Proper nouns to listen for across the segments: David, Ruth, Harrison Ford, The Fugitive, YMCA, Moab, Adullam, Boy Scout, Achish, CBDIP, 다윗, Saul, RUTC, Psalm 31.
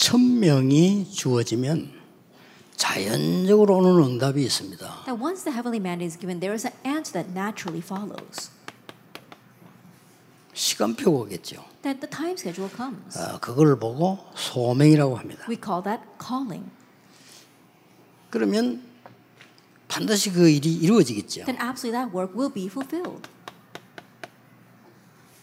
천명이 주어지면 자연적으로 오는 응답이 있습니다. That once the heavenly mandate is given, there is an answer that naturally follows. 시간표가 오겠죠. That the time schedule comes. 그걸 보고 소명이라고 합니다. We call that calling. 그러면 반드시 그 일이 이루어지겠죠. Then absolutely that work will be fulfilled.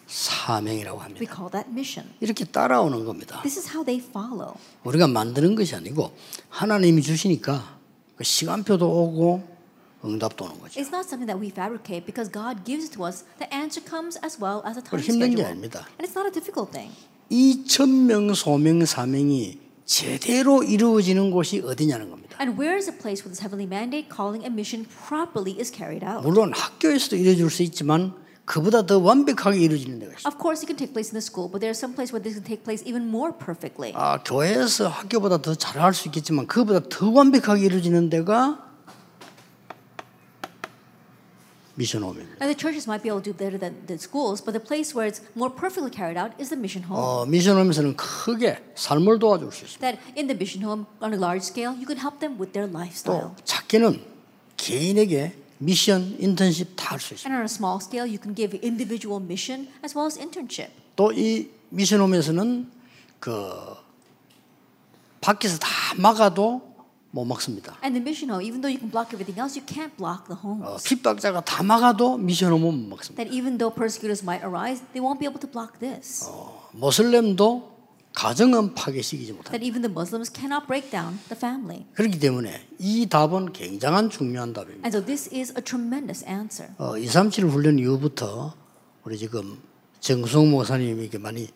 사명이라고 합니다. We call that mission. 이렇게 따라오는 겁니다. This is how they follow. 우리가 만드는 것이 아니고 하나님이 주시니까 그 시간표도 오고 응답도 오는 거죠. It's not something that we fabricate because God gives to us. The answer comes as well as a time schedule. 힘든 게 아닙니다. And it's not a difficult thing. 2,000명 소명 사명이 제대로 이루어지는 곳이 어디냐는 겁니다. And where is a place where this heavenly mandate, calling, and mission properly is carried out? 물론 학교에서도 이루어질 수 있지만 그보다 더 완벽하게 이루어지는 데가 있어요. Of course, it can take place in the school, but there are some places where this can take place even more perfectly. 아, 교회에서 학교보다 더 잘할 수 있겠지만 그보다 더 완벽하게 이루어지는 데가 미션 홈입니다. And the churches might be able to do better than the schools, but the place where it's more perfectly carried out is the mission home. 미션 홈에서는 크게 삶을 도와줄 수 있습니다. That in the mission home, on a large scale, you can help them with their lifestyle. 또 찾기는 개인에게 미션, 인턴십 다 할 수 있습니다. And on a small scale, you can give individual mission as well as internship. 또 이 미션홈에서는 그 밖에서 다 막아도 못 막습니다. And the mission home, even though you can block everything else, you can't block the homes. 핍박자가 다 막아도 미션홈은 못 막습니다. That even though persecutors might arise, they won't be able to block this. 모슬렘도 가정은 파괴시키지 못합니다. That even the Muslims cannot break down the family. 그렇기 때문에 이 답은 굉장한 중요한 답입니다. And so this is a tremendous answer. 237 훈련 이후부터 우리 지금 정승 목사님이 이렇게 많이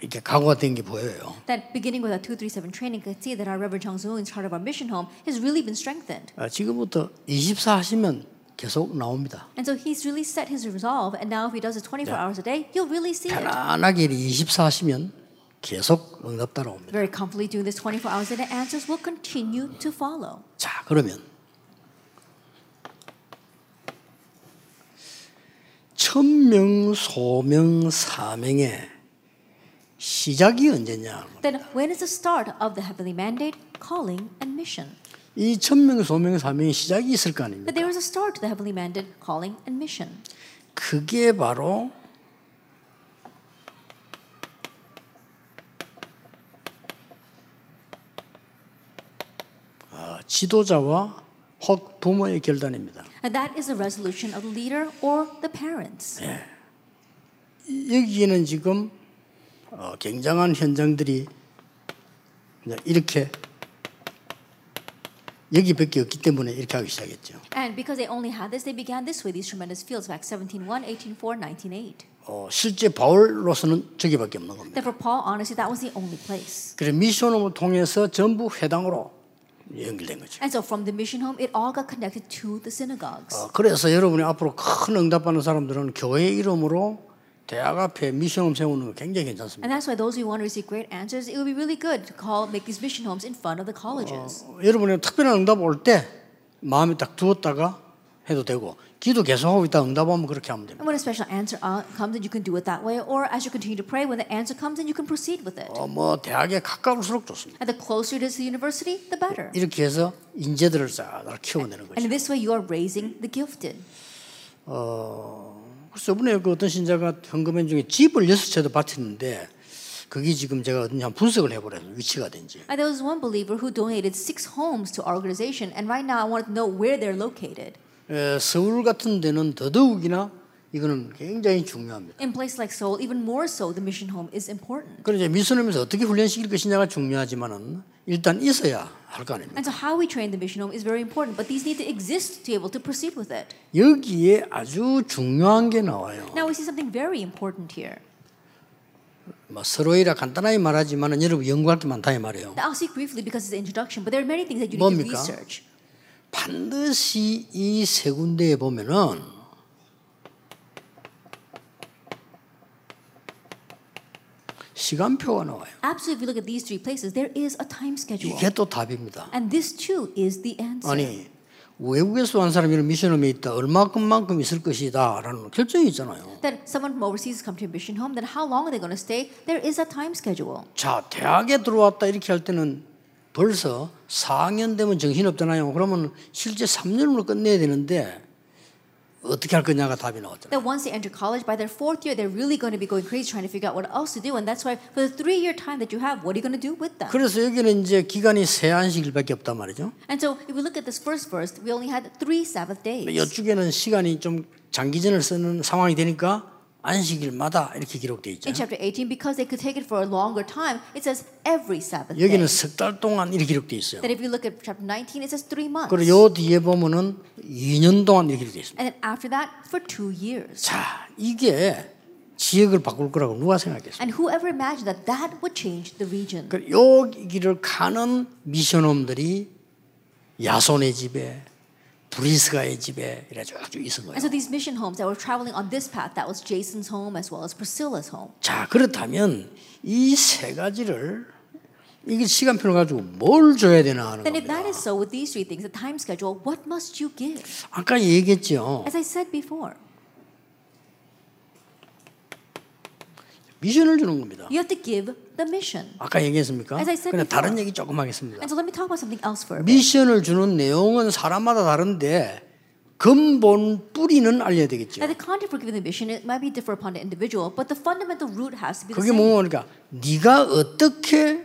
이렇게 각오가 된 게 보여요. That beginning with our 237 training, you can see that our Reverend Jung Sung in charge of our mission home has really been strengthened. 지금부터 24 하시면 계속 나옵니다. And so he's really set his resolve, and now if he does it 24 hours a day, you'll really see it. 편안하게 24 하시면 계속 응답 따라옵니다. Very comfortably doing this 24 hours a day, answers will continue to follow. 자, 그러면 천명, 소명, 사명의 시작이 언제냐? Then when is the start of the heavenly mandate, calling, and mission? 이 천명, 소명, 사명의 시작이 있을 거 아닙니까? But there is a start to the heavenly mandate, calling, and mission. 그게 바로 지도자와 혹 부모의 결단입니다. And that is the resolution of the leader or the parents. 네. 여기에는 지금 굉장한 현장들이 이렇게. 여기밖에 없기 때문에 이렇게 하기 시작했죠. And because they only had this, they began this way. These tremendous fields back 17:1, 18:4, 19:8. 실제 바울로서는 저기밖에 없는 겁니다. That for Paul, honestly, that was the only place. 그래서 미션홈을 통해서 전부 회당으로 연결된 거죠. And so from the mission home, it all got connected to the synagogues. 그래서 여러분이 앞으로 큰 응답받는 사람들은 교회 이름으로 대학 앞에 미션홈 세우는 거 굉장히 괜찮습니다. And that's why those who want to receive great answers, it would be really good to call, make these mission homes in front of the colleges. 여러분이 특별한 응답 올 때 마음에 딱 두었다가 해도 되고 기도 계속하고 있다 응답하면 그렇게 하면 됩니다. And when a special answer comes, you can do it that way, or as you continue to pray, when the answer comes, then you can proceed with it. 대학에 가까울수록 좋습니다. And the closer it is to the university, the better. 이렇게 해서 인재들을 잘 키워내는 거죠. And this way, you are raising the gifted. 그래서 이번에 그 어떤 신자가 현금현 중에 집을 6채도 바쳤는데 그게 지금 제가 어떤 분석을 해보려서 위치가 된지. And there was one believer who donated 6 homes to our organization, and right now I want to know where they're located. 서울 같은 데는 더더욱이나 이거는 굉장히 중요합니다. In places like Seoul, even more so, the mission home is important. 그래서 미션홈에서 어떻게 훈련시킬 것이냐가 중요하지만은 일단 있어야 할 거 아닙니까? And so how we train the mission home is very important, but these need to exist to be able to proceed with it. 여기에 아주 중요한 게 나와요. Now we see something very important here. 뭐 서로이라 간단하게 말하지만은 여러분 연구할 게 많다 이 말이에요. I'll speak briefly because it's an introduction, but there are many things that you need to research. 반드시 이 세 군데에 보면은. 시간표가 나와요. Absolutely, if you look at these three places, there is a time schedule. 이게 또 답입니다. And this too is the answer. 아니 외국에서 온 사람이 미션홈에 있다. 얼마만큼 있을 것이다라는 결정이 있잖아요. That someone from overseas comes to a mission home, then how long are they going to stay? There is a time schedule. 자, 대학에 들어왔다 이렇게 할 때는 벌써 4학년 되면 정신 없잖아요. 그러면 실제 3년으로 끝내야 되는데 어떻게 할 거냐가 답이 나왔잖아요. That once they enter college, by their fourth year, they're really going to be going crazy trying to figure out what else to do, and that's why for the 3-year time that you have, what are you going to do with that? 그래서 여기는 이제 기간이 세 안식일밖에 없단 말이죠. And so if we look at this first verse, we only had 3 Sabbath days. 이쪽에는 시간이 좀 장기전을 쓰는 상황이 되니까 안식일마다 이렇게 기록돼 있죠. In chapter 18, because they could take it for a longer time, it says every Sabbath day. 여기는 석 달 동안 이렇게 기록돼 있어요. That if you look at chapter 19, it says 3 months. 그리고 요 뒤에 보면은 2년 동안 이렇게 기록돼 있습니다. And then after that, for 2 years. 자, 이게 지역을 바꿀 거라고 누가 생각했어요? And whoever imagined that that would change the region. 그 요 길을 가는 미션홈들이 야손의 집에. 브리스가의 집에 이래 쭉쭉 있은 거예요. And so these mission homes that were traveling on this path, that was Jason's home as well as Priscilla's home. 자, 그렇다면 이 세 가지를 이게 시간표를 가지고 뭘 줘야 되나 하는 겁니다. Then if that is so with these three things, the time schedule, what must you give? 아까 얘기했죠. As I said before. 미션을 주는 겁니다. You have to give the mission. 아까 얘기했습니까? As I said before. 다른 얘기 조금 하겠습니다. And so let me talk about something else for a bit. 미션을 주는 내용은 사람마다 다른데 근본 뿌리는 알려야 되겠죠. And the content for giving the mission it might be different upon the individual, but the fundamental root has to be the same. 그게 뭐니까 네가 어떻게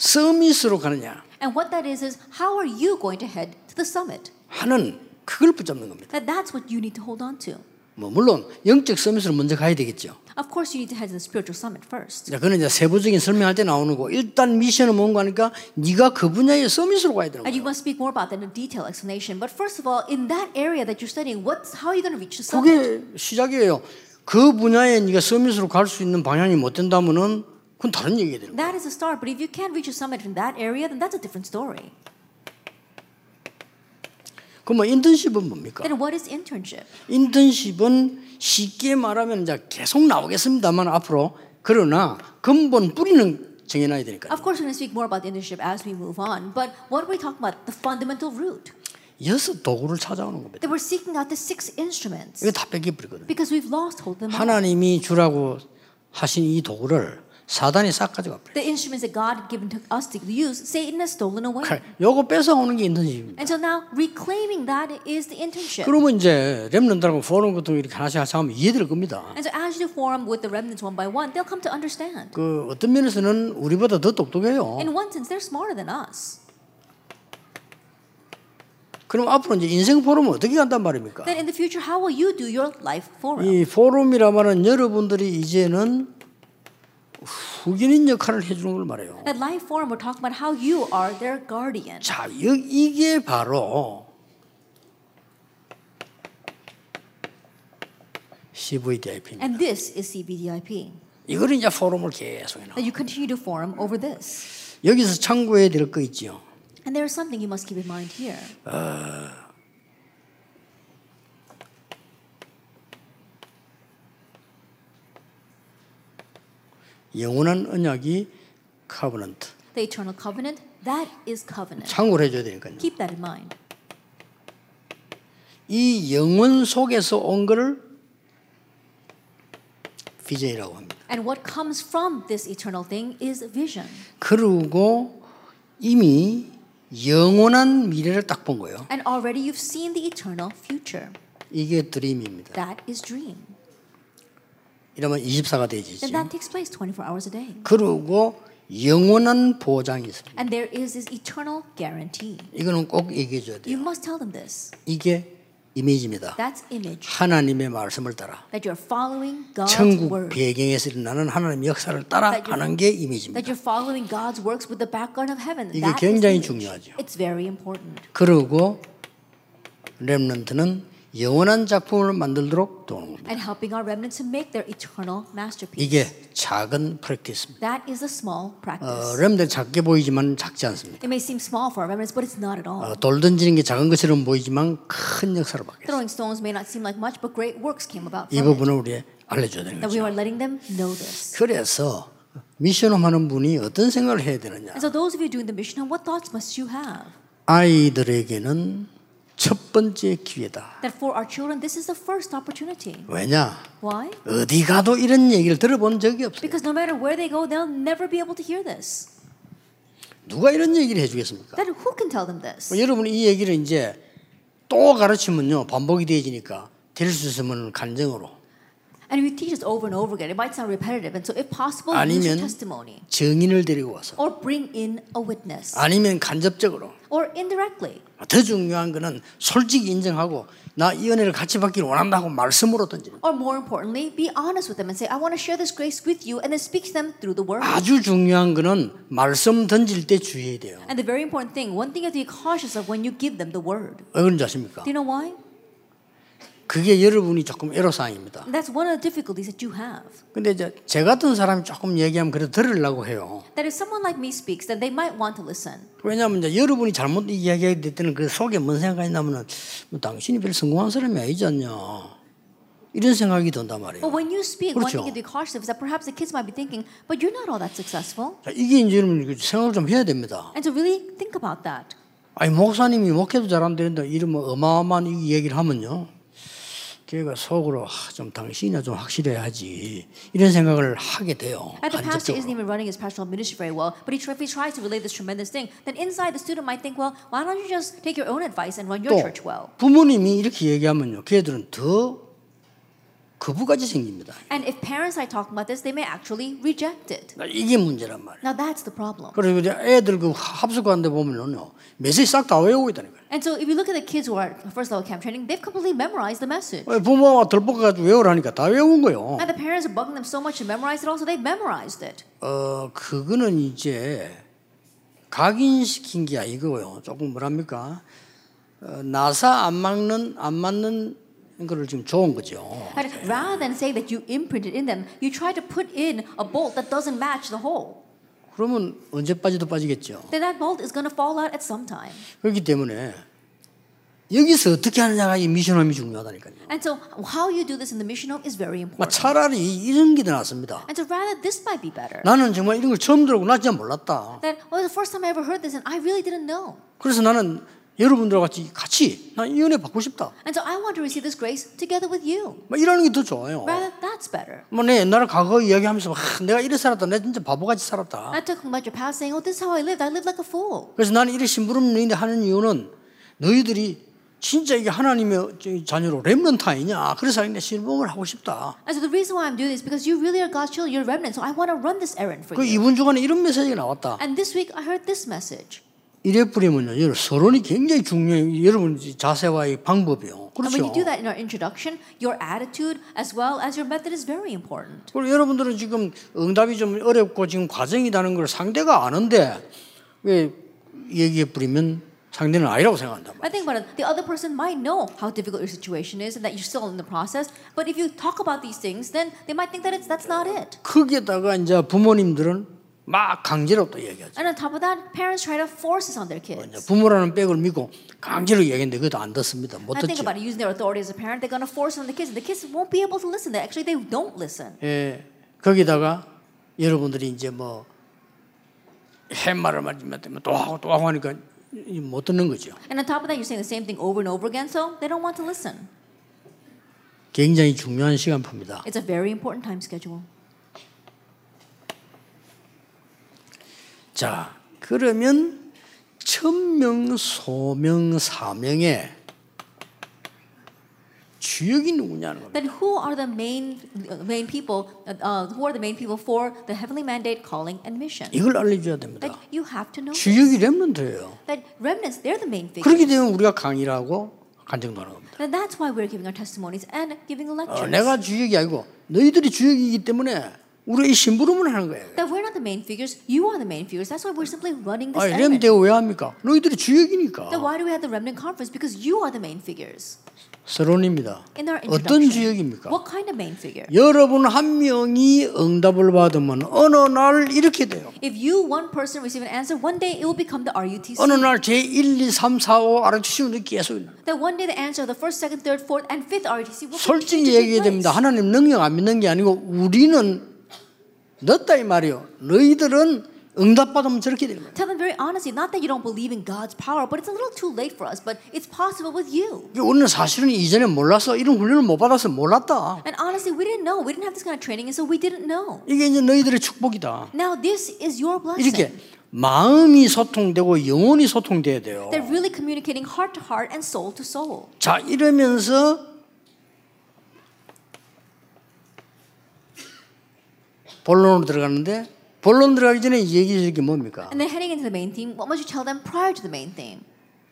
서밋으로 가느냐. And what that is how are you going to head to the summit? 하는 그걸 붙잡는 겁니다. That's what you need to hold on to. 뭐 물론 영적 서밋으로 먼저 가야 되겠죠. Of course, you need to head to the spiritual summit first. 자, 그는 이제 세부적인 설명할 때 나오는 거. 일단 미션은 뭔가 하니까 네가 그 분야의 서밋으로 가야 되는 거예요. And you must speak more about that in a detailed explanation. But first of all, in that area that you're studying, how are you going to reach the summit? 그게 시작이에요. 그 분야에 네가 서밋으로 갈 수 있는 방향이 못 된다면은 그건 다른 얘기가 되는 거예요. That is a start, but if you can't reach a summit in that area, then that's a different story. 그럼 인턴십은 뭡니까? Then what is internship? 인턴십은 쉽게 말하면 이제 계속 나오겠습니다만 앞으로 그러나 근본 뿌리는 정해놔야 되니까요. Of course, we're going to speak more about internship as we move on, but what are we talking about? The fundamental root. 여섯 도구를 찾아오는 겁니다. They were seeking out the 6 instruments. 이거 다 뺏겨버리거든요. Because we've lost hold of them. 하나님이 주라고 하신 이 도구를 사단이 싹 가져갔어요. The instruments that God given to us to use, Satan has stolen away. 요거 뺏어오는 게 인턴십입니다. And so now reclaiming that is the internship. 그러면 이제 렘넌트하고 포럼 같은 거 이렇게 하나씩 하나씩 하면 이해될 겁니다. And so as you form with the remnants one by one, they'll come to understand. 그 어떤 면에서는 우리보다 더 똑똑해요. In one sense, they're smarter than us. 그럼 앞으로 이제 인생 포럼은 어떻게 간단 말입니까? Then in the future, how will you do your life forum? 이 포럼이라 말은 여러분들이 이제는 후견인 역할을 해주는 걸 말해요. At Life Forum, we're talking about how you are their guardian. 자, 이게 바로 CBDIP입니다. And this is CBDIP. 이걸 이제 포럼을 계속 해요. You continue to forum over this. 여기서 참고해야 될 거 있죠. And there is something you must keep in mind here. 영원한 언약이 covenant. The eternal covenant, that is covenant. 참고를 해줘야 되니까요. Keep that in mind. 이 영원 속에서 온 것을 vision이라고 합니다. And what comes from this eternal thing is vision. 그리고 이미 영원한 미래를 딱 본 거예요. And already you've seen the eternal future. 이게 드림입니다. That is dream. 이러면 24가 되지죠. 그리고 영원한 보장이 있습니다. And there is this eternal guarantee. 이거는 꼭 얘기해 줘야 돼요. You must tell them this. 이게 이미지입니다. That's image. 하나님의 말씀을 따라. That you're following God's 천국 word. 배경에서 일어나는 하나님의 역사를 따라가는 게 이미지입니다. That you're following God's works with the background of heaven. 이게 That 굉장히 is 중요하죠. It's very important. 그리고 렘넌트는 영원한 작품을 만들도록 도는 겁니다. And helping our remnants to make their eternal masterpiece. 이게 작은 프랙티스입니다. That is a small practice. 렘넌트 작게 보이지만 작지 않습니다. It may seem small for our remnants, but it's not at all. 돌 던지는 게 작은 것처럼 보이지만 큰 역사를 받겠습니다. Throwing stones may not seem like much, but great works came about. 이 부분을 우리 알려줘야 되는 거죠. That we are letting them know this. 그래서 미션홈 하는 분이 어떤 생각을 해야 되느냐? And so those of you doing the mission home, what thoughts must you have? 아이들에게는 첫 번째 기회다. That for our children, this is the first opportunity. 왜냐? Why? 어디 가도 이런 얘기를 들어본 적이 없어요. Because no matter where they go, they'll never be able to hear this. 누가 이런 얘기를 해주겠습니까? That who can tell them this? 뭐, 여러분 이 얘기를 이제 또 가르치면요 반복이 되어지니까 될 수 있으면 간증으로. And if you teach this over and over again, it might sound repetitive. And so, if possible, use your testimony. 아니면 증인을 데리고 와서. Or bring in a witness. 아니면 간접적으로. Or indirectly. 더 중요한 거는 솔직히 인정하고 나 이 은혜를 같이 받기를 원한다고 말씀으로 던지는. Or more importantly, be honest with them and say, I want to share this grace with you, and then speak to them through the word. 아주 중요한 거는 말씀 던질 때 주의해야 돼요. And the very important thing, one thing you have to be cautious of when you give them the word. 왜 그런지 아십니까? Do you know why? 그게 여러분이 조금 애로사항입니다. That's one of the difficulties that you have. 근데 이제 제 같은 사람이 조금 얘기하면 그래도 들으려고 해요. That if someone like me speaks, then they might want to listen. 왜냐하면 이제 여러분이 잘못 이야기할 때는 그 속에 뭔 생각이 나면은 뭐 당신이 별 성공한 사람이 아니지 않냐 이런 생각이 든단 말이에요. But when you speak, 그렇죠? one thing to be cautious of is that perhaps the kids might be thinking, but you're not all that successful. 자, 이게 이제 여러분 생각을 좀 해야 됩니다. And to really think about that. 아니 목사님이 목회도 잘 안 되는데 이런 뭐 어마어마한 이 얘기를 하면요. 걔가 속으로 좀 당신이나 좀 확실해야지 이런 생각을 하게 돼요. The pastor isn't even running his pastoral ministry very well, but if he tries to relay this tremendous thing, then inside the student might think, well, why don't you just take your own advice and run your church well? 부모님이 이렇게 얘기하면요, 걔들은 더 거부감이 생깁니다. And if parents are talking about this, they may actually reject it. 이게 문제란 말이에요. Now that's the problem. 그리고 이제 애들 그 합숙하는데 보면요, 메시지 싹 다 외우고 있다니까요. And so if you look at the kids who are at first level camp training, they've completely memorized the message. 부모가 덜뻑가지고 외우라니까 다 외운 거예요. And the parents are bugging them so much to memorize it, also they've memorized it. 그거는 이제 각인시킨 게 아니고요. 조금 뭐랍니까? 나사 안 맞는 그걸 지금 좋은 거죠. And rather than say that you imprinted in them, you try to put in a bolt that doesn't match the hole. 그러면 언제 빠지도 빠지겠죠. Then that bolt is going to fall out at some time. 그렇기 때문에 여기서 어떻게 하느냐가 이 미션홈이 중요하다니까요. And so how you do this in the mission home is very important. 차라리 이런 게 더 낫습니다. And so rather this might be better. 나는 정말 이런 걸 처음 들어보고 나 진짜 몰랐다. That was the first time I ever heard this, and I really didn't know. 그래서 나는 여러분들과 같이 난 이 은혜 받고 싶다. And so I want to receive this grace together with you. 뭐 이러는 게 더 좋아요. Rather, that's better. 뭐 내 옛날 과거 이야기하면서 내가 이래 살았다. 내가 진짜 바보같이 살았다. I talk about your past, saying, "Oh, this is how I lived. I lived like a fool." 그래서 나는 이래 심부름 너희들 하는 이유는 너희들이 진짜 이게 하나님의 자녀로 렘넌트 아니냐? 그래서 내가 심부름을 하고 싶다. And so the reason why I'm doing this because you really are God's children. You're remnant. So I want to run this errand for you. 그 이번 주간에 이런 메시지가 나왔다. And this week I heard this message. 이래 뿌리면요, 여러분 서론이 굉장히 중요해요. 여러분 자세와의 방법이요. 그렇죠. And when you do that in our introduction, your attitude as well as your method is very important. 그리고 여러분들은 지금 응답이 좀 어렵고 지금 과정이라는 걸 상대가 아는데 왜 얘기해 뿌리면 상대는 아니라고 생각한단 말이에요. I think about it. The other person might know how difficult your situation is and that you're still in the process. But if you talk about these things, then they might think that that's not it. 거기에다가 이제 부모님들은 막 강제로 또 얘기하죠. And on top of that, parents try to force this on their kids. 부모라는 백을 믿고 강제로 얘기했는데 그것도 안 듣습니다. 못 듣죠. I think about using their authority as a parent, they're going to force it on the kids. The kids won't be able to listen. They actually they don't listen. 예, 거기다가 여러분들이 이제 뭐 팻말을 맞으면 또 하고 하니까 못 듣는 거죠. And on top of that, you're saying the same thing over and over again, so they don't want to listen. 굉장히 중요한 시간표입니다. It's a very important time schedule. 자, 그러면 천명, 소명, 사명의 주역이 누구냐는 겁니다. Then who are the main people? Who are the main people for the heavenly mandate, calling, and mission? 이걸 알려줘야 됩니다. That you have to know. 주역이 렘넌트예요. That remnants, they're the main figures. 그렇게 되면 우리가 강의를 하고 간증도 하는 겁니다. And that's why we're giving our testimonies and giving lectures. 내가 주역이 아니고 너희들이 주역이기 때문에. 우리 이 심부름을 하는 거예요. That we're not the main figures, you are the main figures. That's why we're simply running this event. 렘대 왜 합니까? 너희들이 주역이니까. Then why do we have the remnant conference? Because you are the main figures. 서론입니다. In our introduction. 어떤 주역입니까? What kind of main figure? 여러분 한 명이 응답을 받으면 어느 날 이렇게 돼요. If you one person receive an answer, one day it will become the RUTC. 어느 날 제 1, 2, 3, 4, 5 RUTC는 계속. That one day the answer of the first, second, third, fourth, and fifth RUTC will. 솔직히 얘기해야 됩니다. 하나님 능력 안 믿는 게 아니고 우리는. 넣었다 이 말이요. 너희들은 응답받으면 저렇게 되는 거예요. Tell them very honestly, not that you don't believe in God's power, but it's a little too late for us. But it's possible with you. 우리는 사실은 이전에 몰랐어. 이런 훈련을 못 받아서 몰랐다. And honestly, we didn't know. We didn't have this kind of training, and so we didn't know. 이게 이제 너희들의 축복이다. Now this is your blessing. 이렇게 마음이 소통되고 영혼이 소통돼야 돼요. They're really communicating heart to heart and soul to soul. 자, 이러면서 본론으로 들어가는데. 본론 들어가기 전에 얘기하는 게 뭡니까? And then heading into the main theme, what must you tell them prior to the main theme?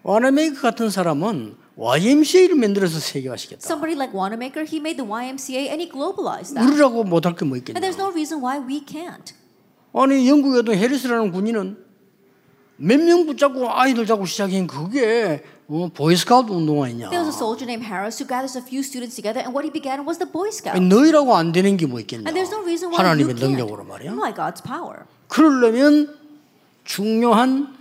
와너메이커 같은 사람은 YMCA를 만들어서 세계화시켰다. Somebody like Wanamaker, he made the YMCA and he globalized that. 우리라고 못할 게 뭐 있겠냐? And there's no reason why we can't. 아니 영국에도 해리스라는 군인은 몇 명 붙잡고 아이들 잡고 시작한 그게 보이 스카우트 운동 아니냐? There was a soldier named Harris who gathers a few students together, and what he began was the Boy Scout. 너희라고 안 되는 게 뭐 있겠냐? And there's no reason why 하나님의 능력으로 말이야. By God's power. 그러려면 중요한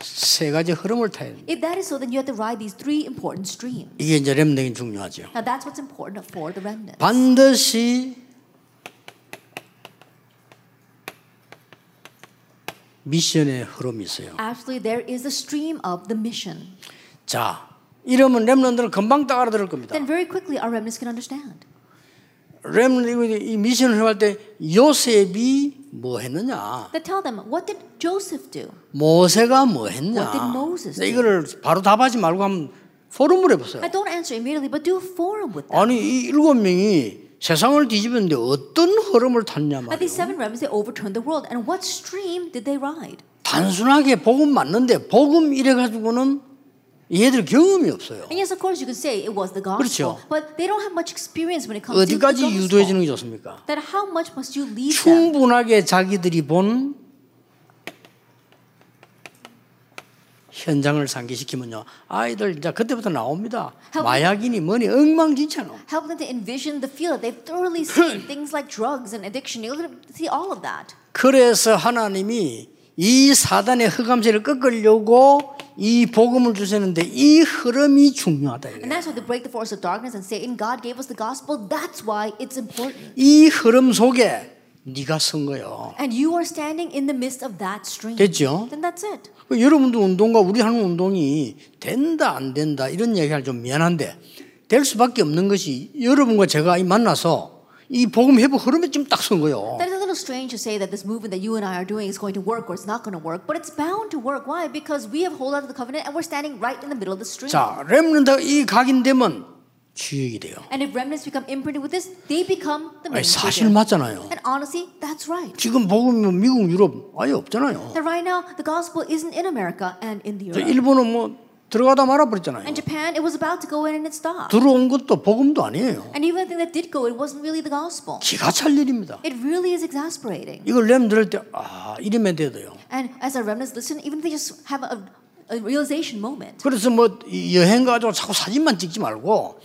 세 가지 흐름을 타야 돼. If that is so, then you have to ride these three important streams. 이게 이제 렘넌트가 중요하죠. Now that's what's important for the remnant. 반드시 미션의 흐름이 있어요. Actually, there is a stream of the mission. 자, 이러면 렘넌트들은 금방 딱 알아들을 겁니다. Then very quickly our remnants can understand. 렘넌트 이 미션을 할 때 요셉이 뭐 했느냐? They tell them what did Joseph do? 모세가 뭐 했냐? What did Moses do? 이거를 바로 답하지 말고 한번 포럼을 해보세요. I don't answer immediately, but do a forum with them. 아니 이 일곱 명이 세상을 뒤집었는데 어떤 흐름을 탔냐 말이에요. But these seven remnants, they overturned the world, and what stream did they ride? 단순하게 복음 맞는데 복음 이래 가지고는 얘들 경험이 없어요. And yes, of course, you could say it was the gospel, but they don't have much experience when it comes to the gospel. 어디까지 유도해지는 게 좋습니까? That how much must you lead them? 충분하게 자기들이 본 현장을 상기시키면요, 아이들 이제 그때부터 나옵니다. 마약이니 뭐니 엉망진창. Help them to envision the field. They've thoroughly seen things like drugs and addiction. You'll see all of that. 그래서 하나님이 이 사단의 흑암세를 꺾으려고 이 복음을 주셨는데 이 흐름이 중요하다. And that's why they break the force of darkness and say, "In God gave us the gospel." That's why it's important. 이 흐름 속에 네가 선 거요. And you are standing in the midst of that stream. 됐죠? Then that's it. 여러분도 운동과 우리 하는 운동이 된다 안 된다 이런 얘기하면 좀 미안한데 될 수밖에 없는 것이 여러분과 제가 만나서 이 복음 회복 흐름에 지금 딱 선 거예요. That is a little strange to say that this movement that you and I are doing is going to work or it's not going to work, but it's bound to work. Why? Because we have hold on to the covenant and we're standing right in the middle of the stream. 자, 렘넌트가 이 각인되면 주역이 돼요. And if remnants become imprinted with this, they become the main. 사실 맞잖아요. And honestly, that's right. 지금 복음은 미국, 유럽 아예 없잖아요. That right now the gospel isn't in America and in the Europe. 일본은 뭐 들어가다 말아버렸잖아요. And Japan, it was about to go in and it stopped. 들어온 것도 복음도 아니에요. And even the thing that did go, it wasn't really the gospel. 기가 찰 일입니다. It really is exasperating. 이걸 렘 들을 때 아, 이러면 돼요. And as our remnants listen, even if they just have a realization moment. 그래서 뭐 여행 가서 자꾸 사진만 찍지 말고.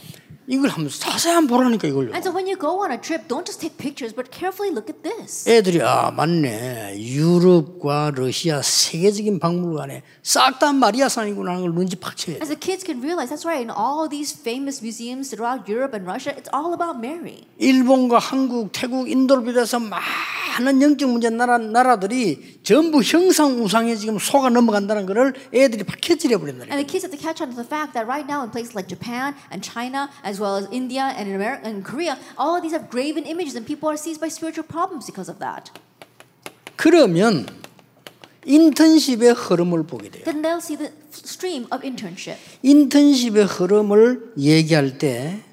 이걸 한번 자세히 보라니까 이걸요. And so when you go on a trip, don't just take pictures, but carefully look at this. 애들이 아 맞네 유럽과 러시아 세계적인 박물관에 싹 다 마리아상이구나 하는 걸 눈치 팍 채. As the kids can realize, that's right. In all these famous museums throughout Europe and Russia, it's all about Mary. 일본과 한국, 태국, 인도를 비롯해서 많은 영적 문제 나라들이 전부 형상 우상에 지금 속아 넘어간다는 것을 애들이 팍 캐치해 버린다. And the kids have to catch on to the fact that right now in places like Japan and China as well as India and in America and Korea, all of these have graven images, and people are seized by spiritual problems because of that. 그러면 인턴십의 흐름을 보게 돼요. Then they'll see the stream of internship. 인턴십의 흐름을 얘기할 때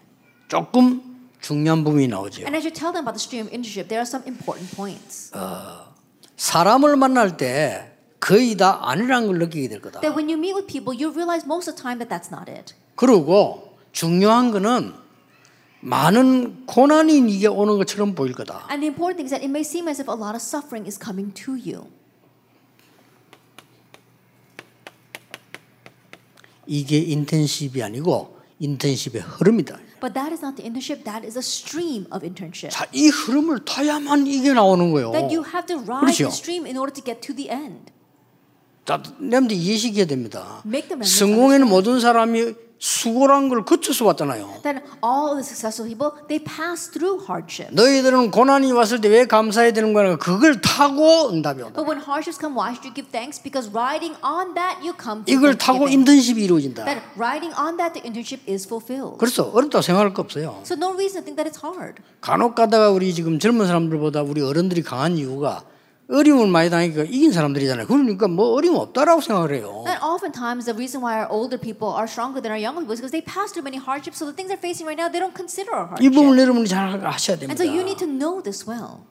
조금 중요한 부분이 나오죠. And as you tell them about the stream of internship, there are some important points. 사람을 만날 때 거의 다 아니라는 걸 느끼게 될 거다. That when you meet with people, you realize most of the time that that's not it. 그리고 중요한 거는 많은 고난이 네게 오는 것처럼 보일 거다. And the important thing is that it may seem as if a lot of suffering is coming to you. 이게 인턴십이 아니고 인턴십의 흐름이다. But that is not the internship. That is a stream of internship. 자, 이 흐름을 타야만 이게 나오는 거예요. That you have to ride the stream in order to get to the end. 자, 렘들 이해시켜야 됩니다. 성공에는 모든 사람이 수고란 걸 거쳐서 왔잖아요. Then all the successful people, they pass through hardship. 너희들은 고난이 왔을 때 왜 감사해야 되는 거냐? 그걸 타고 응답이 온다. But when hardships come, why should you give thanks? Because riding on that, you come. 이걸 타고 인턴십이 이루어진다. That riding on that, the internship is fulfilled. 그래서 어렵다고 생각할 거 없어요. So no reason to think that it's hard. 간혹 가다가 우리 지금 젊은 사람들보다 우리 어른들이 강한 이유가. 어려움을 많이 당하니까 이긴 사람들이잖아요. 그러니까 뭐 어려움 없다라고 생각을 해요. And oftentimes the reason why our older people are stronger than our younger people is because they passed through many hardships. So the things they're facing right now, they don't consider a hardship. 이 부분을 여러분이 잘 아셔야 됩니다. And so you need to know this well.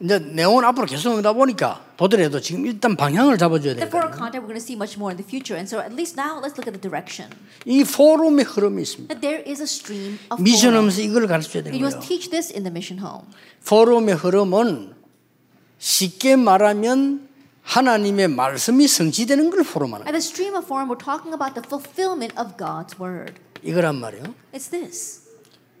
이제 내용은 앞으로 계속 오다 보니까 보더라도 지금 일단 방향을 잡아줘야 돼요. For our content, we're going to see much more in the future, and so at least now let's look at the direction. 이 포럼의 흐름이 있습니다. There is a stream of. 미션홈에서 이걸 가르쳐야 되는 거예요. You must teach this in the mission home. 포럼의 흐름은 쉽게 말하면 하나님의 말씀이 성취되는 걸 포럼하는. At the stream of forum, we're talking about the fulfillment of God's word. 이거란 말이에요. It's this.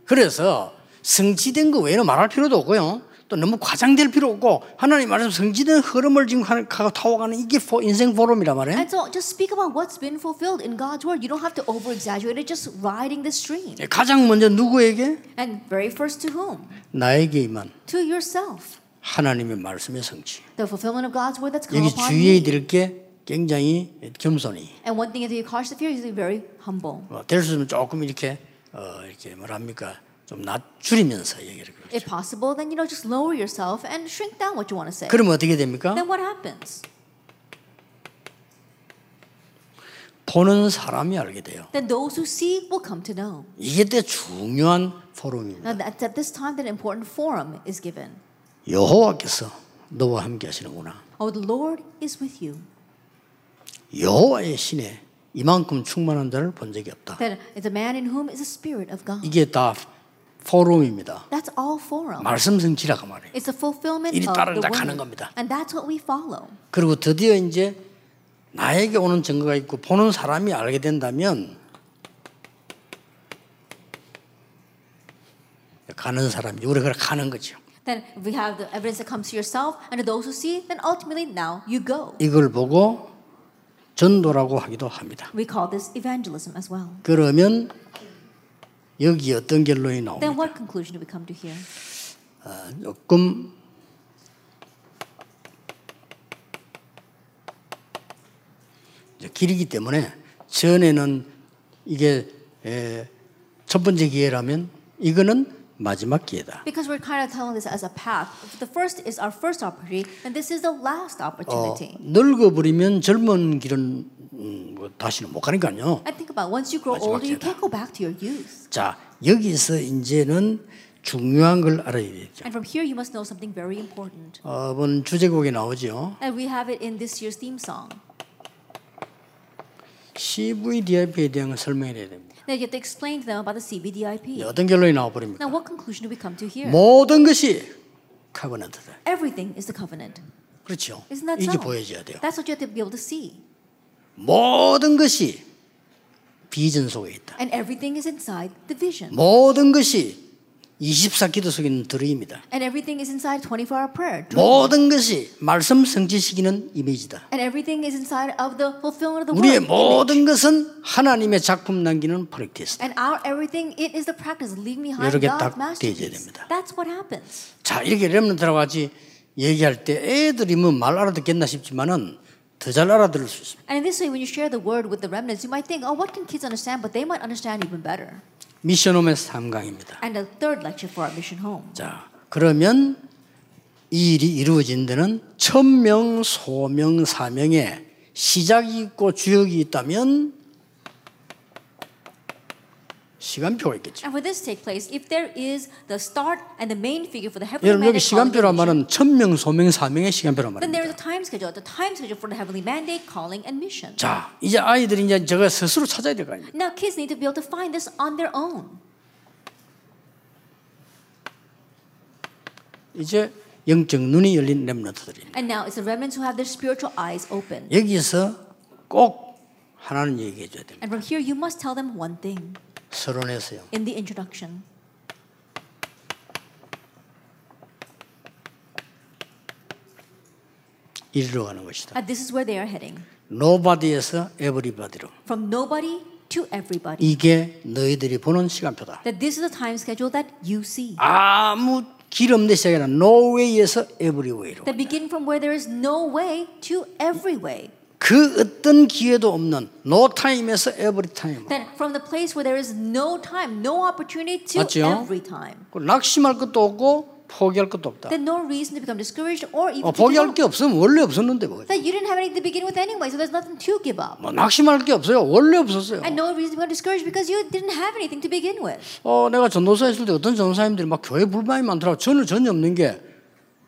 그래서 성취된 거 외에는 말할 필요도 없고요. 또 너무 과장될 필요 없고 하나님 말씀 성취된 흐름을 지금 타워가는 이게 인생 포럼이란 말이에요. And so just speak about what's been fulfilled in God's word. You don't have to over-exaggerate it. Just riding the stream. 가장 먼저 누구에게? And very first to whom? 나에게만. To yourself. 하나님의 말씀의 성취. The fulfillment of God's word that's come upon you. 여기 주의해 드릴 게 굉장히 겸손히. And one thing is to be cautious of here is to be very humble. 될 수 있으면 조금 이렇게 뭐랍니까? 좀 낮추리면서 얘기를 그렇죠. If possible, then you know just lower yourself and shrink down what you want to say. 그러면 어떻게 됩니까? Then what happens? 보는 사람이 알게 돼요. Then those who see will come to know. 이게 때 중요한 포럼입니다. Now at this time, that important forum is given. 여호와께서 너와 함께하시는구나. Oh, the Lord is with you. 여호와의 신에 이만큼 충만한 자를 본 적이 없다. Then it's a man in whom is the spirit of God. 이게 다 포럼입니다. That's all forum. 말씀 성취라고 말해요. It's the fulfillment of the word. 이리 따라가는 겁니다. And that's what we follow. 그리고 드디어 이제 나에게 오는 증거가 있고 보는 사람이 알게 된다면 가는 사람이 우리가 가는 거죠. Then we have the evidence that comes to yourself, and to those who see, then ultimately now you go. 이걸 보고 전도라고 하기도 합니다. We call this evangelism as well. 그러면 여기 어떤 결론이 나옵니까? Then what conclusion do we come to here? 조금 길이기 때문에 전에는 이게 첫 번째 기회라면 이거는 마지막 기회다. Because we're kind of telling this as a path. The first is our first opportunity, and this is the last opportunity. 늙어버리면 젊은 길은 다시는 못 가니까요. I think about once you grow older, you can't go back to your youth. 자, 여기서 이제는 중요한 걸 알아야 되죠. And from here, you must know something very important. 이번 주제곡이 나오죠. And we have it in this year's theme song. CBDIP에 대한 설명해야 됩니다. Now you have to explain to them about the CBDIP. 어떤 결론이 나와버립니까? Now what conclusion do we come to here? 모든 것이 covenant다. Everything is the covenant. 그렇죠. Isn't that so? 이게 보여져야 돼요. That's what you have to be able to see. 모든 것이 비전 속에 있다. And everything is inside the vision. 모든 것이 24기도 속에 있는 드림이다. And everything is inside 24-hour prayer. 모든 것이 말씀 성취 시키는 이미지다. And everything is inside of the fulfillment of the word. 우리의 모든 것은 하나님의 작품 남기는 프랙티스. And our everything it is the practice leaving behind God's masterpiece. That's what happens. 자, 이렇게 렘넌트라고 같이 얘기할 때 애들이면 말 알아듣겠나 싶지만은 더 잘 알아들을 수 있습니다. And in this way when you share the word with the remnants you might think oh what can kids understand but they might understand even better. 미션홈의 3강입니다. And the third lecture for our mission home. 자, 그러면 이 일이 이루어진 데는 천명, 소명, 사명에 시작이 있고 주역이 있다면 시간표가 있겠죠. And for this take place, if there is the start and the main figure for the heavenly mandate. 여러분 여기 시간표란 말은 천명, 소명, 사명의 시간표란 말입니다. Then there is a time schedule, the time schedule for the heavenly mandate, calling, and mission. 자, 이제 아이들이 이제 저거 스스로 찾아야 될 거 아닙니까? Now kids need to be able to find this on their own. 이제 영적 눈이 열린 렘넌트들입니다. And now it's the remnants who have their spiritual eyes open. 여기서 꼭 하나는 얘기해 줘야 됩니다. And from here you must tell them one thing. 서론에서요. In the introduction. 이리로 가는 것이다. This is where they are heading. nobody에서 everybody로. From nobody to everybody. 이게 너희들이 보는 시간표다. That this is the time schedule that you see. 아무 길 없는 시작이라 no way에서 every way로. That begin from where there is no way to every way. 그 어떤 기회도 없는 no time에서 every time. Then from the place where there is no time, no opportunity to every time. 낙심할 것도 없고 포기할 것도 없다. Then no reason to become discouraged or even. 포기할 게 없으면 원래 없었는데 뭐. That you didn't have anything to begin with anyway, so there's nothing to give up. 뭐 낙심할 게 없어요. 원래 없었어요. And no reason to become discouraged because you didn't have anything to begin with. 내가 전도사 했을 때 어떤 전도사님들이 막 교회 불만이 많더라고. 저는 전혀 없는 게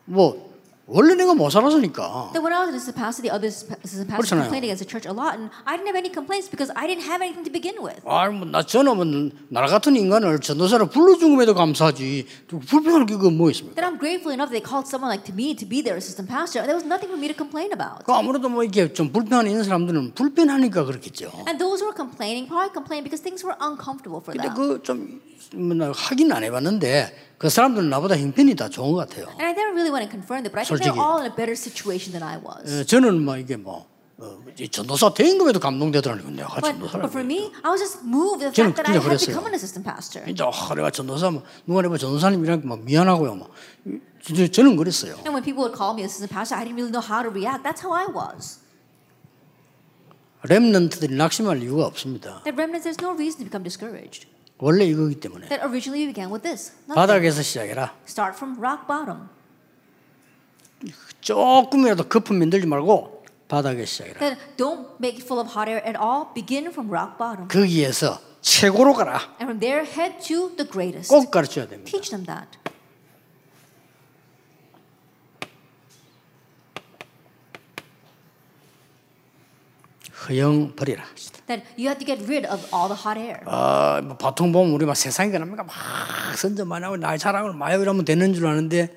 뭐. 원래 내가 못 살았으니까. When I was in this capacity, others complained against the church a lot, and I didn't have any complaints because I didn't have anything to begin with. 아, 나 저놈은 나 같은 인간을 전도사로 불러준 것에도 감사하지. 불평할 게 뭐 있습니까? That I'm grateful enough that they called someone like to me to be their assistant pastor. There was nothing for me to complain about. 아무래도 뭐 이게 좀 불편한 있는 사람들은 불편하니까 그렇겠죠. And those who were complaining probably complained because things were uncomfortable for them. 근데 그 좀 확인 안 해봤는데. 그 사람들은 나보다 형편이 다 좋은 것 같아요. And I never really want to confirm that, but I think they're all in a better situation than I was. 저는 막 이게 뭐 전도사 대인금에도 감동되더라고요. 내가 전도사라고. But for me, I was just moved the fact that I had become an assistant pastor. 진짜 내가 전도사 누가 내가 전도사님이랑 막 미안하고요, 막 진짜 저는 그랬어요. And when people would call me assistant pastor, I didn't really know how to react. That's how I was. 렘넌트들이 낙심할 이유가 없습니다. The remnants, there's no reason to become discouraged. 원래 이거기 때문에. That originally began with this. 바닥에서 시작해라. Start from rock bottom. 조금이라도 거품 만들지 말고 바닥에서 시작해라. That don't make it full of hot air at all. Begin from rock bottom. 거기에서 최고로 가라. And from there head to the greatest. 꼭 가르쳐야 됩니다. Teach them that. 허영 버리라. That you have to get rid of all the hot air. 뭐 보통 보면 우리 막 세상이 그럽니까 막 선전 많이 하고 나의 자랑을 많이 하고 이러면 되는 줄 아는데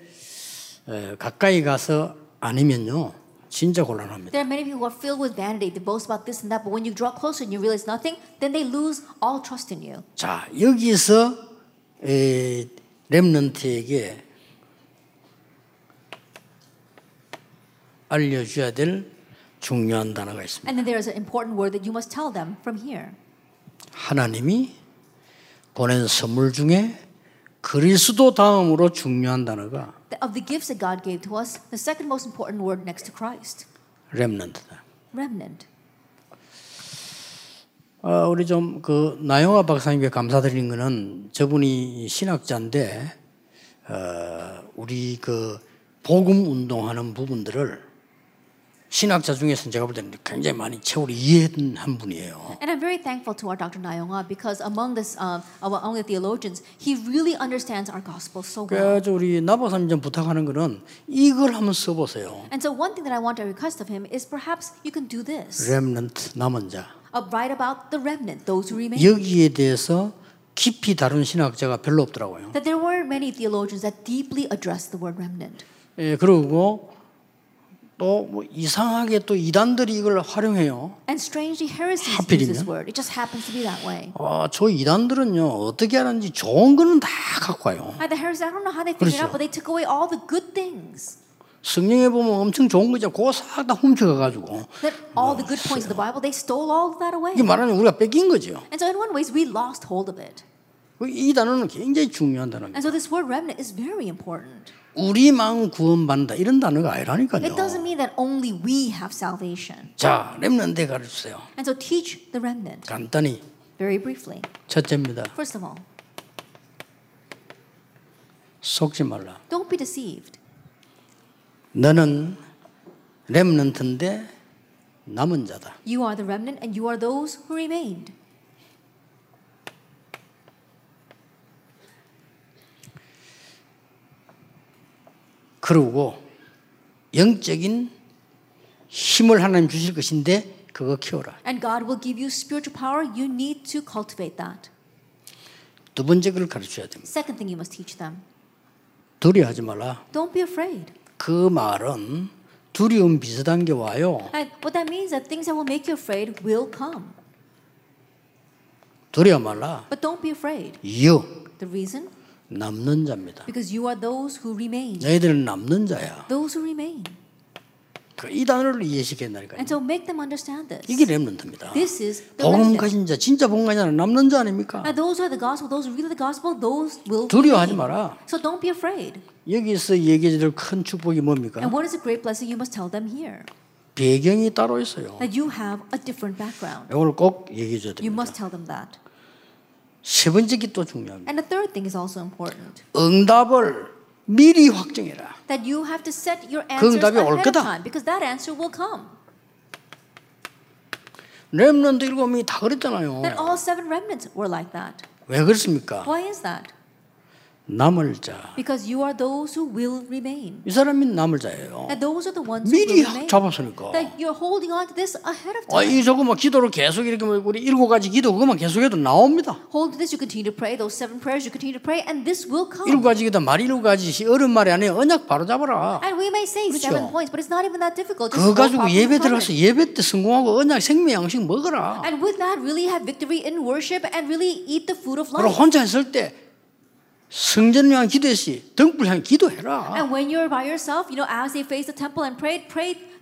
가까이 가서 아니면요 진짜 곤란합니다. There are many people who are filled with vanity, they boast about this and that, but when you draw closer and you realize nothing, then they lose all trust in you. 자 여기서 렘넌트에게 알려줘야 될 중요한 단어가 있습니다. And then there is an important word that you must tell them from here. 하나님이 보낸 선물 중에 그리스도 다음으로 중요한 단어가 Of the gifts that God gave to us, the second most important word next to Christ. 렘넌트다. Remnant. 우리 좀 그 나영아 박사님께 감사드리는 거는 저분이 신학자인데 우리 그 복음 운동하는 부분들을 신학자 중에서는 제가 볼 때는 굉장히 많이 채우려 이해한 분이에요. And I'm very thankful to our Dr. Nayeonga because among this, among the theologians, he really understands our gospel so well. 그래서 우리 나 박사님 좀 부탁하는 거는 이걸 한번 써보세요. And so one thing that I want to request of him is perhaps you can do this. Remnant 남은 자. Write about the remnant, those who remain. 여기에 대해서 깊이 다룬 신학자가 별로 없더라고요. That there were many theologians that deeply addressed the word remnant. 예, 그리고 또 뭐 이상하게 또 이단들이 이걸 활용해요. And strangely heresies use this word. It just happens to be that way. 저 이단들은요 어떻게 하는지 좋은 거는 다 갖고 와요. The heresies, I don't know how they figured out, but they took away all the good things. 성경에 보면 엄청 좋은 거죠. 그거 싹 다 훔쳐가가지고. That all the good points of the Bible, they stole all that away. 이게 말하면 우리가 뺏긴 거죠. And so in one way, we lost hold of it. 이 단어는 굉장히 중요한 단어입니다. And so this word remnant is very important. 우리만 구원받는다 이런 단어가 아니라니까요. It doesn't mean that only we have salvation. 자, 렘넌트 가르쳐요. And so teach the remnant. 간단히. Very briefly. 첫째입니다. First of all. 속지 말라. Don't be deceived. 너는 렘넌트인데 남은 자다. You are the remnant and you are those who remained. 그리고 영적인 힘을 하나님 주실 것인데 그거 키워라. And God will give you spiritual power. You need to cultivate that. 두 번째 걸 가르쳐야 됩니다. Second thing you must teach them. 두려워하지 말라. Don't be afraid. 그 말은 두려움 비슷한 게 와요. And what that means is that things that will make you afraid will come. 두려워 말라. But don't be afraid. You. The reason? 남는 자입니다. Because you are those who remain. 너희들은 남는 자야. Those who remain. 이 단어를 이해시켜야겠다니까요. And so make them understand this. 이게 렘넌트입니다. This is the 복음 가진 자, 진짜 복음 가진 자는 남는 자 아닙니까? And those who are the gospel, those who read the gospel, those will. 두려워하지 마라. So don't be afraid. 여기서 얘기해 줄 큰 축복이 뭡니까? And what is a great blessing you must tell them here? 배경이 따로 있어요. That you have a different background. 이걸 꼭 얘기해 줘야 됩니다. You must tell them that. 세 번째 게 또 중요합니다. And the third thing is also important. 응답을 미리 확정해라. That you have to set your answers ahead of time because that answer will come. 렘넌트 7명이 다 그랬잖아요. That all seven remnants were like that. 왜 그렇습니까? Why is that? 남을 자. Because you are those who will remain. 이 사람이 남을 자예요. And those are the ones who will remain. 미리 잡았으니까. That you're holding on to this ahead of time. 이 저거 막 기도로 계속 이렇게 우리 7가지 기도 그거만 계속해도 나옵니다. Hold this, you continue to pray those seven prayers, you continue to pray, and this will come. 7가지 기도 말 7가지 어려운 말이 아니에요. 언약 바로 잡아라. And we may say 그렇죠? seven points, but it's not even that difficult. 그거 가지고 예배 들어가서 예배 때 성공하고 언약 생명 양식 먹어라. And with that, really have victory in worship and really eat the food of life. 그리고 혼자 있을 때. 성전을 향한 기도했지. 등불 향해 기도해라. And when you're by yourself, you know, as they face the temple and prayed,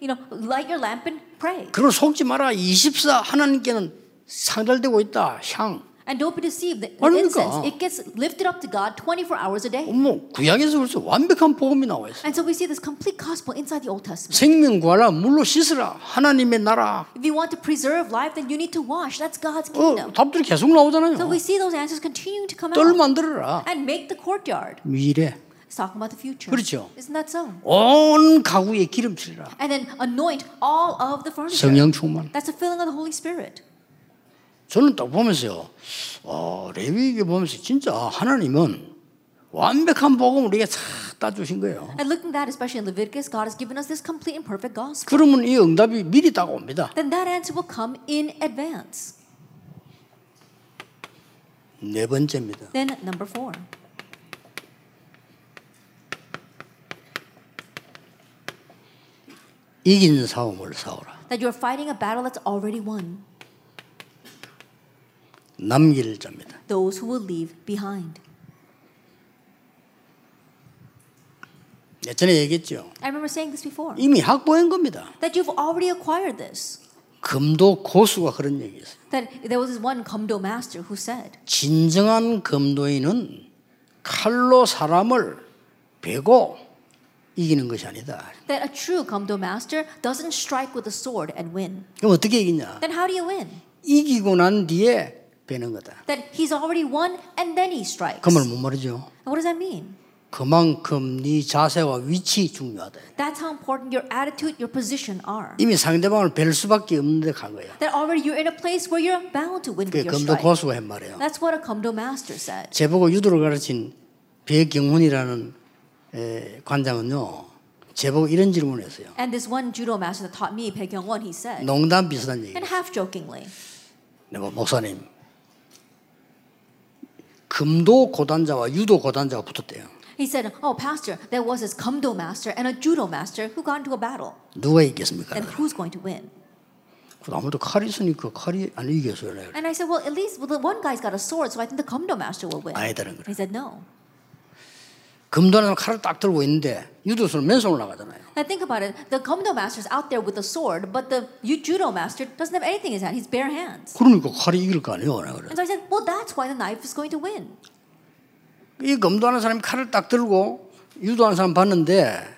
you know, light your lamp and pray. 그리고 속지 마라. 24 하나님께는 상달되고 있다. 향. And don't be deceived. The incense it gets lifted up to God 24 hours a day. 어머, 구약에서 벌써 완벽한 복음이 나와 있어. And so we see this complete gospel inside the Old Testament. 생명 구하라, 물로 씻으라, 하나님의 나라. If you want to preserve life, then you need to wash. That's God's kingdom. 답들이 계속 나오잖아요. So we see those answers continuing to come out. 뜰 만들어라. And make the courtyard. 미래. It's talking about the future. 그렇죠. Isn't that so? 온 가구에 기름칠라. And then anoint all of the furniture. 성령 충만. That's the filling of the Holy Spirit. 저는 딱 보면서요, 레위기 보면서 진짜 하나님은 완벽한 복음을 우리에게 싹 다 주신 거예요. And looking at especially in Leviticus, God has given us this complete and perfect gospel. 그러면 이 응답이 미리 다가옵니다. Then that answer will come in advance. 네 번째입니다. Then number 4. 이긴 싸움을 싸우라. That you are fighting a battle that's already won. 남길 자입니다. Those who will leave behind. 예전에 얘기했죠. I remember saying this before. 이미 확보한 겁니다. That you've already acquired this. 금도 고수가 그런 얘기했어요. That there was this one 금도 master who said. 진정한 금도인은 칼로 사람을 베고 이기는 것이 아니다. That a true 금도 master doesn't strike with a sword and win. 그럼 어떻게 이기냐? Then how do you win? 이기고 난 뒤에 베는 거다. That he's already won and then he strikes. 그 말은 뭔 말이죠? What does that mean? 그만큼 네 자세와 위치 중요하다. That's how important your attitude, your position are. 이미 상대방을 벨 수밖에 없는데 간 거야. That already you're in a place where you're bound to win with your strike. 금도 고수가 한 말이에요. That's what a 금도 master said. 제보고 유도를 가르친 배경훈이라는 관장은요. 제보고 이런 질문을 했어요. And this one judo master that taught me, Bae Kyung-won, he said. 농담 비슷한 얘기. And half jokingly. 내가 목사님. 금도 고단자와 유도 고단자가 붙었대요. He said, "Oh, pastor, there was this 금도 master and a judo master who got into a battle." 누가 이겼습니까? And who's going to win? 아무도 칼이 있으니까 칼이 안 이겼어요. And I said, "Well, at least the one guy's got a sword, so I think the 금도 master will win." 아니다는 거예요. He said, "No." 금도는 칼을 딱 들고 있는데 유도수는 맨손으로 나가잖아요. I think about it. The 금도 master's out there with a sword, but the judo master doesn't have anything in his hand. He's bare hands. 그러니까 칼이 이길 거 아니에요, 그래. And so I said, well, that's why the knife is going to win. 이 금도하는 사람이 칼을 딱 들고 유도하는 사람 봤는데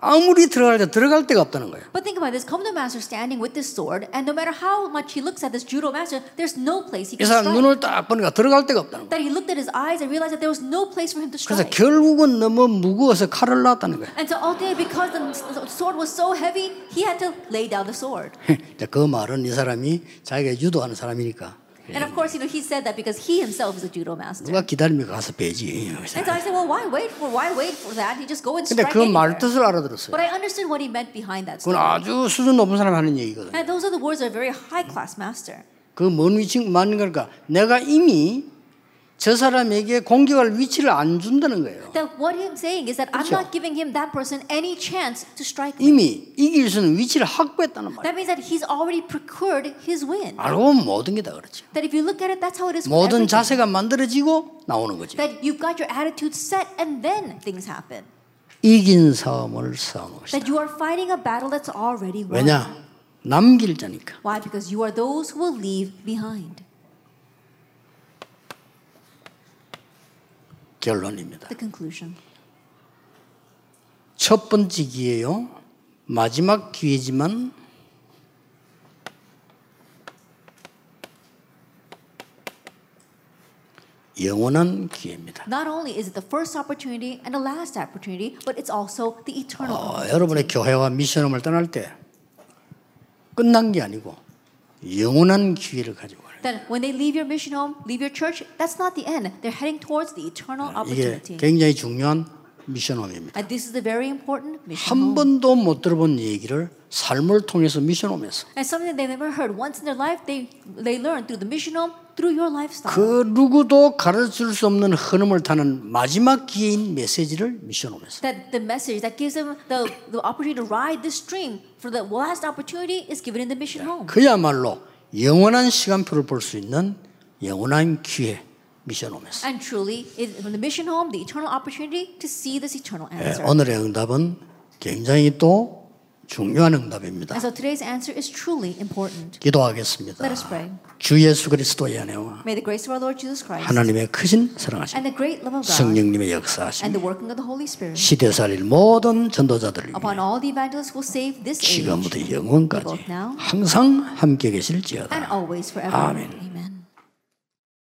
아무리 들어갈 데가 없다는 거예요. But think about this. 금도 master standing with this sword, and no matter how much he looks at this judo master, there's no place he can strike. 이 사람 눈을 딱 보니까 들어갈 데가 없다는 거예요. That he looked at his eyes and realized that there was no place for him to strike. 그래서 결국은 너무 무거워서 칼을 놨다는 거예요. And so all day because the sword was so heavy, he had to lay down the sword. 그 말은 이 사람이 자기가 유도하는 사람이니까. And of course, you know, he said that because he himself is a judo master. 누가 기다리면 가서 배지. And so I said, well, why wait for that? You just go and strike. 근데 그 말 뜻을 알아들었어요. But I understood what he meant behind that. 그건 아주 수준 높은 사람 하는 얘기거든요. And those are the words of a very high-class master. 그 먼 위치는 뭔가 내가 이미 저 사람에게 공격할 위치를 안 준다는 거예요. That what I'm saying is that I'm not giving him that person any chance to strike me. 이미 이길 수 있는 위치를 확보했다는 말이에요. That means that he's already procured his win. 알고 모든 게 다 그렇죠. That if you look at it, that's how it is. 모든 자세가 만들어지고 나오는 거죠. That you've got your attitude set and then things happen. 이긴 싸움을 싸우는 것이다. That you are fighting a battle that's already won. 왜냐? 남길 자니까. Why? Because you are those who will leave behind. 결론입니다. The conclusion. 첫 번째 기회요. 마지막 기회지만 영원한 기회입니다. Not only is it the first opportunity and the last opportunity, but it's also the eternal. 여러분의 교회와 미션홈을 떠날 때 끝난 게 아니고 영원한 기회를 가지고 가는. Then when they leave your mission home, leave your church, that's not the end. They're heading towards the eternal opportunity. 이게 굉장히 중요한 미션홈입니다. And this is the very important mission home. 한 번도 못 들어본 얘기를 삶을 통해서 미션홈에서. And something they never heard once in their life, they learn through the mission home. 그 누구도 가르칠 수 없는 흐름을 타는 마지막 기회인 메시지를 미션홈에서. That the message that gives them the opportunity to ride this stream for the last opportunity is given in the mission home. 그야말로 영원한 시간표를 볼 수 있는 영원한 기회 미션홈에서. And truly, from the mission home, the eternal opportunity to see this eternal answer. 오늘의 응답은 굉장히 또 중요한 응답입니다. And so today's answer is truly important. 기도하겠습니다. Let us pray. 주 예수 그리스도의 은혜와 하나님의 크신 사랑하심, 성령님의 역사하심, 시대 살릴 모든 전도자들을 위해 지금부터 영원까지 항상 함께 계실지어다. 아멘.